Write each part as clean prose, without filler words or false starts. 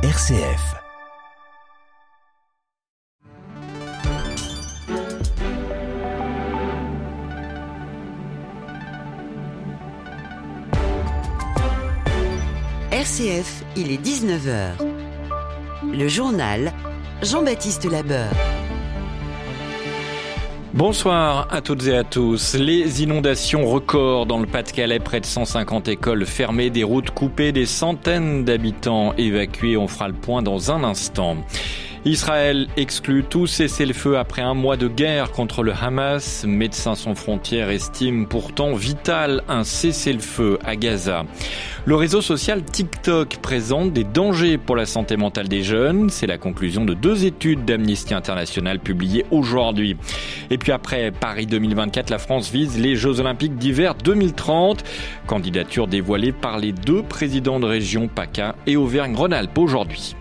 RCF. RCF, il est 19h. Le journal Jean-Baptiste Labeur. Bonsoir à toutes et à tous. Les inondations records dans le Pas-de-Calais, près de 150 écoles fermées, des routes coupées, des centaines d'habitants évacués. On fera le point dans un instant. Israël exclut tout cessez-le-feu après un mois de guerre contre le Hamas. Médecins sans frontières estiment pourtant vital un cessez-le-feu à Gaza. Le réseau social TikTok présente des dangers pour la santé mentale des jeunes. C'est la conclusion de deux études d'Amnesty International publiées aujourd'hui. Et puis après Paris 2024, la France vise les Jeux Olympiques d'hiver 2030. Candidature dévoilée par les deux présidents de région PACA et Auvergne-Rhône-Alpes aujourd'hui.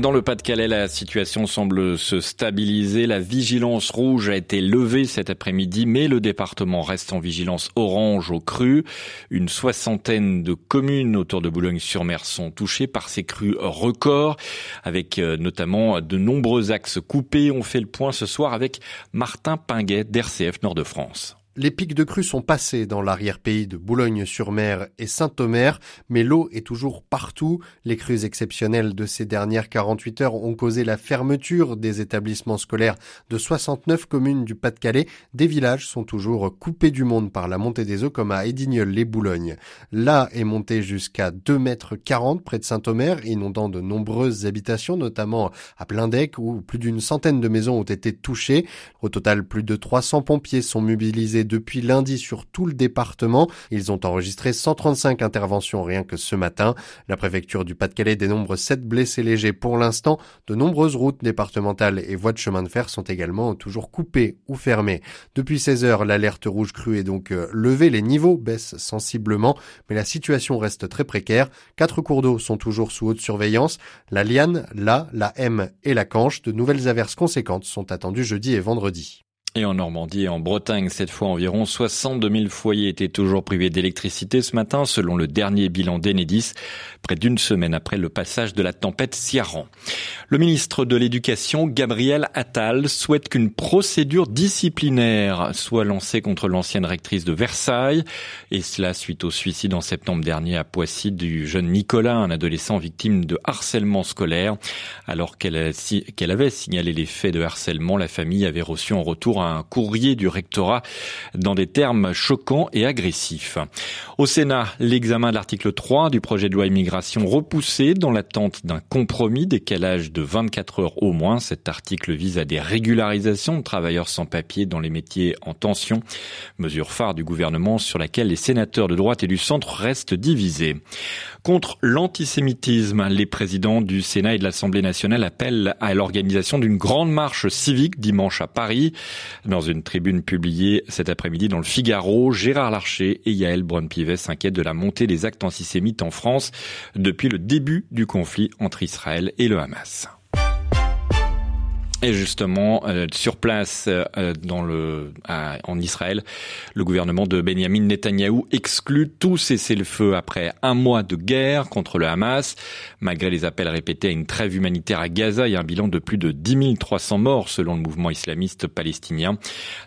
Dans le Pas-de-Calais, la situation semble se stabiliser. La vigilance rouge a été levée cet après-midi, mais le département reste en vigilance orange aux crues. Une soixantaine de communes autour de Boulogne-sur-Mer sont touchées par ces crues records, avec notamment de nombreux axes coupés. On fait le point ce soir avec Martin Pinguet d'RCF Nord-de-France. Les pics de crue sont passés dans l'arrière-pays de Boulogne-sur-Mer et Saint-Omer, mais l'eau est toujours partout. Les crues exceptionnelles de ces dernières 48 heures ont causé la fermeture des établissements scolaires de 69 communes du Pas-de-Calais. Des villages sont toujours coupés du monde par la montée des eaux, comme à Edignel-les-Boulogne. L'A est montée jusqu'à 2,40 m près de Saint-Omer, inondant de nombreuses habitations, notamment à Plaindec, où plus d'une centaine de maisons ont été touchées. Au total, plus de 300 pompiers sont mobilisés depuis lundi sur tout le département. Ils ont enregistré 135 interventions rien que ce matin. La préfecture du Pas-de-Calais dénombre 7 blessés légers pour l'instant. De nombreuses routes départementales et voies de chemin de fer sont également toujours coupées ou fermées. Depuis 16 heures, l'alerte rouge crue est donc levée. Les niveaux baissent sensiblement, mais la situation reste très précaire. 4 cours d'eau sont toujours sous haute surveillance. La Liane, la M et la Canche. De nouvelles averses conséquentes sont attendues jeudi et vendredi. Et en Normandie et en Bretagne, cette fois environ 62 000 foyers étaient toujours privés d'électricité ce matin, selon le dernier bilan d'Enedis, près d'une semaine après le passage de la tempête Ciaran. Le ministre de l'Éducation, Gabriel Attal, souhaite qu'une procédure disciplinaire soit lancée contre l'ancienne rectrice de Versailles, et cela suite au suicide en septembre dernier à Poissy du jeune Nicolas, un adolescent victime de harcèlement scolaire. Alors qu'elle avait signalé les faits de harcèlement, la famille avait reçu en retour un courrier du rectorat dans des termes choquants et agressifs. Au Sénat, l'examen de l'article 3 du projet de loi immigration repoussé dans l'attente d'un compromis, décalage de 24 heures au moins. Cet article vise à des régularisations de travailleurs sans papier dans les métiers en tension, mesure phare du gouvernement sur laquelle les sénateurs de droite et du centre restent divisés. Contre l'antisémitisme, les présidents du Sénat et de l'Assemblée nationale appellent à l'organisation d'une grande marche civique dimanche à Paris. Dans une tribune publiée cet après-midi dans le Figaro, Gérard Larcher et Yaël Braun-Pivet s'inquiètent de la montée des actes antisémites en France depuis le début du conflit entre Israël et le Hamas. Et justement, sur place en Israël, le gouvernement de Benjamin Netanyahou exclut tout cessez-le-feu après un mois de guerre contre le Hamas. Malgré les appels répétés à une trêve humanitaire à Gaza et un bilan de plus de 10 300 morts selon le mouvement islamiste palestinien,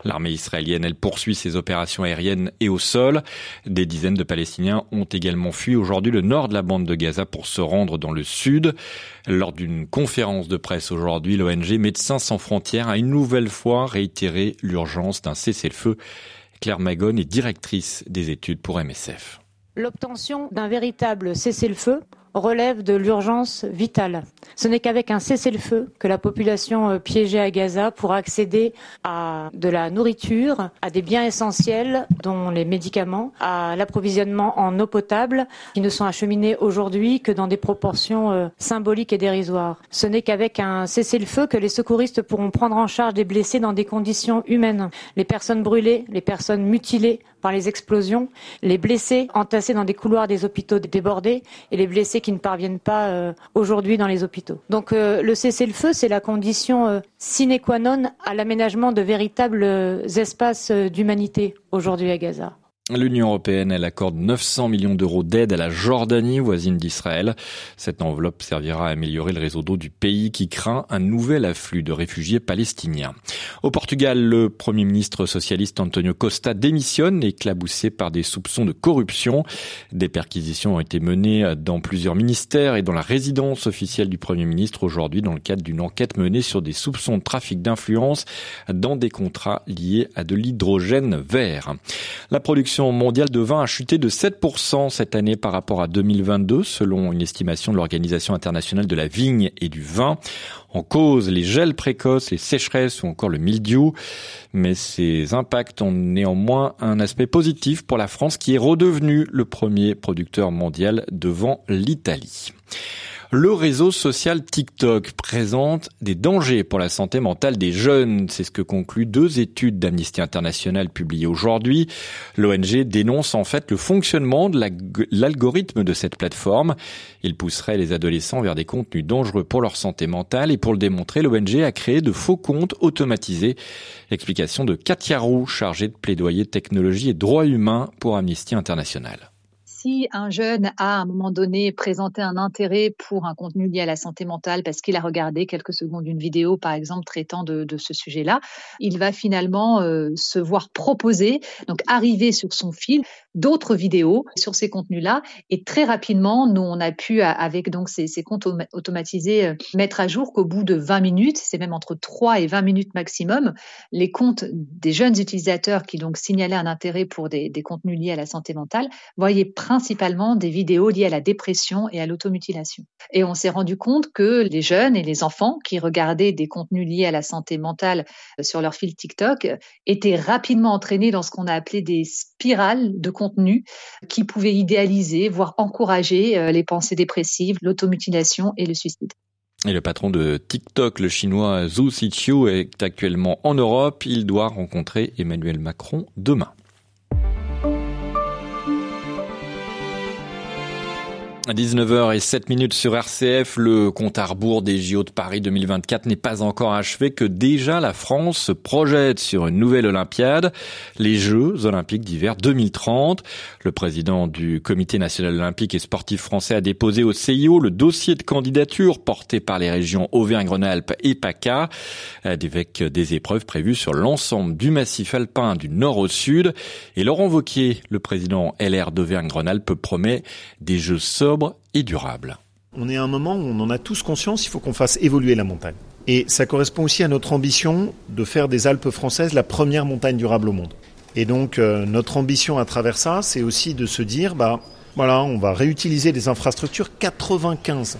l'armée israélienne, elle poursuit ses opérations aériennes et au sol. Des dizaines de Palestiniens ont également fui aujourd'hui le nord de la bande de Gaza pour se rendre dans le sud. Lors d'une conférence de presse aujourd'hui, l'ONG Médecins sans frontières a une nouvelle fois réitéré l'urgence d'un cessez-le-feu. Claire Magone est directrice des études pour MSF. L'obtention d'un véritable cessez-le-feu relève de l'urgence vitale. Ce n'est qu'avec un cessez-le-feu que la population piégée à Gaza pourra accéder à de la nourriture, à des biens essentiels, dont les médicaments, à l'approvisionnement en eau potable, qui ne sont acheminés aujourd'hui que dans des proportions symboliques et dérisoires. Ce n'est qu'avec un cessez-le-feu que les secouristes pourront prendre en charge des blessés dans des conditions humaines. Les personnes brûlées, les personnes mutilées par les explosions, les blessés entassés dans des couloirs des hôpitaux débordés et les blessés qui ne parviennent pas aujourd'hui dans les hôpitaux. Donc le cessez-le-feu, c'est la condition sine qua non à l'aménagement de véritables espaces d'humanité aujourd'hui à Gaza. L'Union européenne, elle accorde 900 millions d'euros d'aide à la Jordanie, voisine d'Israël. Cette enveloppe servira à améliorer le réseau d'eau du pays qui craint un nouvel afflux de réfugiés palestiniens. Au Portugal, le Premier ministre socialiste Antonio Costa démissionne, éclaboussé par des soupçons de corruption. Des perquisitions ont été menées dans plusieurs ministères et dans la résidence officielle du Premier ministre aujourd'hui dans le cadre d'une enquête menée sur des soupçons de trafic d'influence dans des contrats liés à de l'hydrogène vert. La production mondiale de vin a chuté de 7% cette année par rapport à 2022, selon une estimation de l'Organisation internationale de la vigne et du vin. En cause, les gels précoces, les sécheresses ou encore le mildiou. Mais ces impacts ont néanmoins un aspect positif pour la France qui est redevenue le premier producteur mondial devant l'Italie. Le réseau social TikTok présente des dangers pour la santé mentale des jeunes. C'est ce que concluent deux études d'Amnesty International publiées aujourd'hui. L'ONG dénonce en fait le fonctionnement de l'algorithme de cette plateforme. Il pousserait les adolescents vers des contenus dangereux pour leur santé mentale. Et pour le démontrer, l'ONG a créé de faux comptes automatisés. Explication de Katia Roux, chargée de plaidoyer technologie et droits humains pour Amnesty International. Si un jeune a à un moment donné présenté un intérêt pour un contenu lié à la santé mentale parce qu'il a regardé quelques secondes d'une vidéo, par exemple, traitant de ce sujet-là, il va finalement se voir proposer, donc arriver sur son fil, d'autres vidéos sur ces contenus-là. Et très rapidement, nous, on a pu, avec donc ces comptes automatisés, mettre à jour qu'au bout de 20 minutes, c'est même entre 3 et 20 minutes maximum, les comptes des jeunes utilisateurs qui donc signalaient un intérêt pour des contenus liés à la santé mentale voyaient principalement des vidéos liées à la dépression et à l'automutilation. Et on s'est rendu compte que les jeunes et les enfants qui regardaient des contenus liés à la santé mentale sur leur fil TikTok étaient rapidement entraînés dans ce qu'on a appelé des spirales de contenus qui pouvaient idéaliser, voire encourager les pensées dépressives, l'automutilation et le suicide. Et le patron de TikTok, le chinois Zhu Xiqiu, est actuellement en Europe. Il doit rencontrer Emmanuel Macron demain. À 19h07 sur RCF, le compte à rebours des JO de Paris 2024 n'est pas encore achevé que déjà la France se projette sur une nouvelle Olympiade, les Jeux Olympiques d'hiver 2030. Le président du Comité national olympique et sportif français a déposé au CIO le dossier de candidature porté par les régions Auvergne-Rhône-Alpes et PACA, avec des épreuves prévues sur l'ensemble du massif alpin du nord au sud. Et Laurent Wauquiez, le président LR d'Auvergne-Rhône-Alpes, promet des Jeux sobres et durable. On est à un moment où on en a tous conscience, il faut qu'on fasse évoluer la montagne. Et ça correspond aussi à notre ambition de faire des Alpes françaises la première montagne durable au monde. Et donc notre ambition à travers ça, c'est aussi de se dire, on va réutiliser des infrastructures. 95%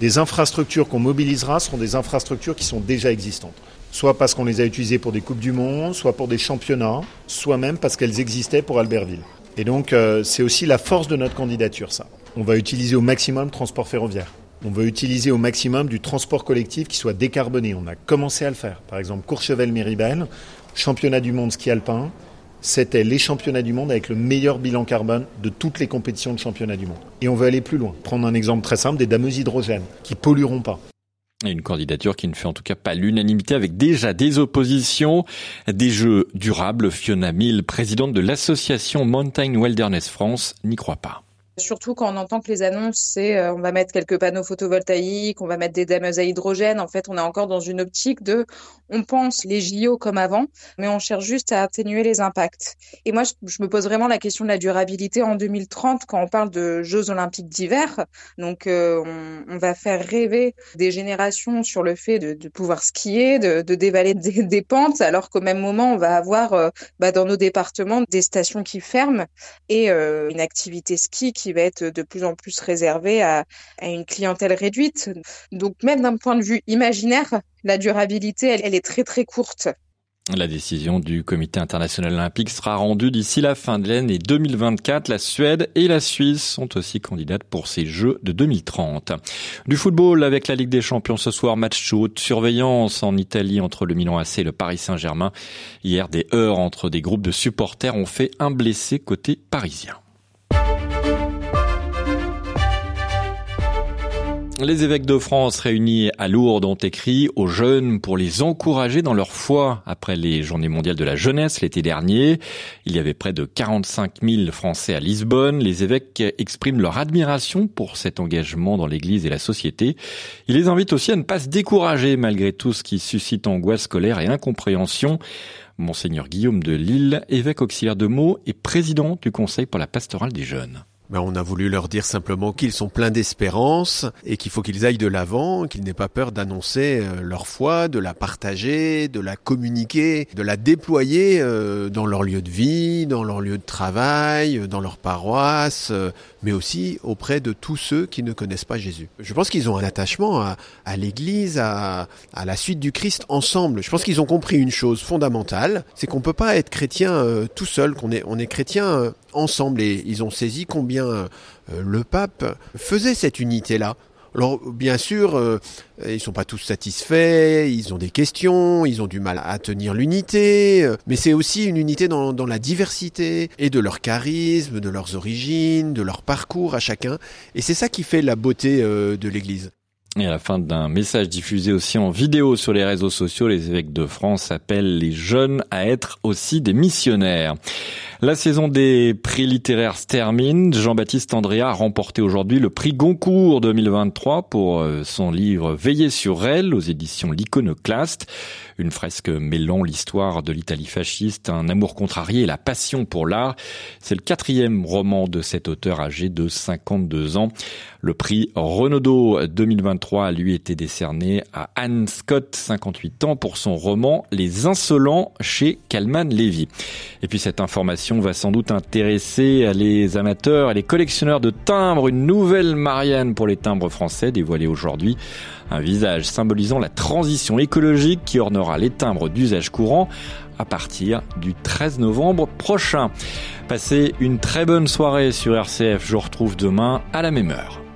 des infrastructures qu'on mobilisera seront des infrastructures qui sont déjà existantes. Soit parce qu'on les a utilisées pour des Coupes du Monde, soit pour des championnats, soit même parce qu'elles existaient pour Albertville. Et donc, c'est aussi la force de notre candidature, ça. On va utiliser au maximum le transport ferroviaire. On va utiliser au maximum du transport collectif qui soit décarboné. On a commencé à le faire. Par exemple, Courchevel-Méribel, championnat du monde ski alpin, c'était les championnats du monde avec le meilleur bilan carbone de toutes les compétitions de championnat du monde. Et on veut aller plus loin. Prendre un exemple très simple, des dameuses hydrogènes qui pollueront pas. Une candidature qui ne fait en tout cas pas l'unanimité avec déjà des oppositions, des jeux durables. Fiona Mill, présidente de l'association Mountain Wilderness France, n'y croit pas. Surtout quand on entend que les annonces, c'est on va mettre quelques panneaux photovoltaïques, on va mettre des dameuses à hydrogène. En fait, on est encore dans une optique de on pense les JO comme avant, mais on cherche juste à atténuer les impacts. Et moi, je me pose vraiment la question de la durabilité en 2030 quand on parle de Jeux Olympiques d'hiver. Donc, on va faire rêver des générations sur le fait de pouvoir skier, de dévaler des pentes, alors qu'au même moment, on va avoir dans nos départements des stations qui ferment et une activité ski qui va être de plus en plus réservé à une clientèle réduite. Donc même d'un point de vue imaginaire, la durabilité, elle est très très courte. La décision du Comité international olympique sera rendue d'ici la fin de l'année 2024. La Suède et la Suisse sont aussi candidates pour ces Jeux de 2030. Du football avec la Ligue des Champions ce soir, match haute surveillance en Italie entre le Milan AC et le Paris Saint-Germain. Hier, des heurts entre des groupes de supporters ont fait un blessé côté parisien. Les évêques de France réunis à Lourdes ont écrit aux jeunes pour les encourager dans leur foi après les Journées mondiales de la jeunesse l'été dernier. Il y avait près de 45 000 Français à Lisbonne. Les évêques expriment leur admiration pour cet engagement dans l'Église et la société. Ils les invitent aussi à ne pas se décourager malgré tout ce qui suscite angoisse, colère et incompréhension. Monseigneur Guillaume de Lille, évêque auxiliaire de Meaux et président du Conseil pour la pastorale des jeunes. On a voulu leur dire simplement qu'ils sont pleins d'espérance et qu'il faut qu'ils aillent de l'avant, qu'ils n'aient pas peur d'annoncer leur foi, de la partager, de la communiquer, de la déployer dans leur lieu de vie, dans leur lieu de travail, dans leur paroisse, mais aussi auprès de tous ceux qui ne connaissent pas Jésus. Je pense qu'ils ont un attachement à l'Église, à la suite du Christ ensemble. Je pense qu'ils ont compris une chose fondamentale, c'est qu'on ne peut pas être chrétien tout seul, qu'on est chrétien ensemble, et ils ont saisi combien le pape faisait cette unité-là. Alors bien sûr, ils ne sont pas tous satisfaits, ils ont des questions, ils ont du mal à tenir l'unité, mais c'est aussi une unité dans la diversité et de leur charisme, de leurs origines, de leur parcours à chacun, et c'est ça qui fait la beauté de l'Église. Et à la fin d'un message diffusé aussi en vidéo sur les réseaux sociaux, les évêques de France appellent les jeunes à être aussi des missionnaires. La saison des prix littéraires se termine. Jean-Baptiste Andrea a remporté aujourd'hui le prix Goncourt 2023 pour son livre « Veillez sur elle » aux éditions L'Iconoclaste. Une fresque mêlant l'histoire de l'Italie fasciste, un amour contrarié et la passion pour l'art. C'est le 4e roman de cet auteur âgé de 52 ans. Le prix Renaudot 2023 a lui été décerné à Anne Scott, 58 ans, pour son roman « Les Insolents » chez Calman Lévy. Et puis cette information va sans doute intéresser les amateurs et les collectionneurs de timbres. Une nouvelle Marianne pour les timbres français dévoilée aujourd'hui. Un visage symbolisant la transition écologique qui ornera les timbres d'usage courant à partir du 13 novembre prochain. Passez une très bonne soirée sur RCF. Je vous retrouve demain à la même heure.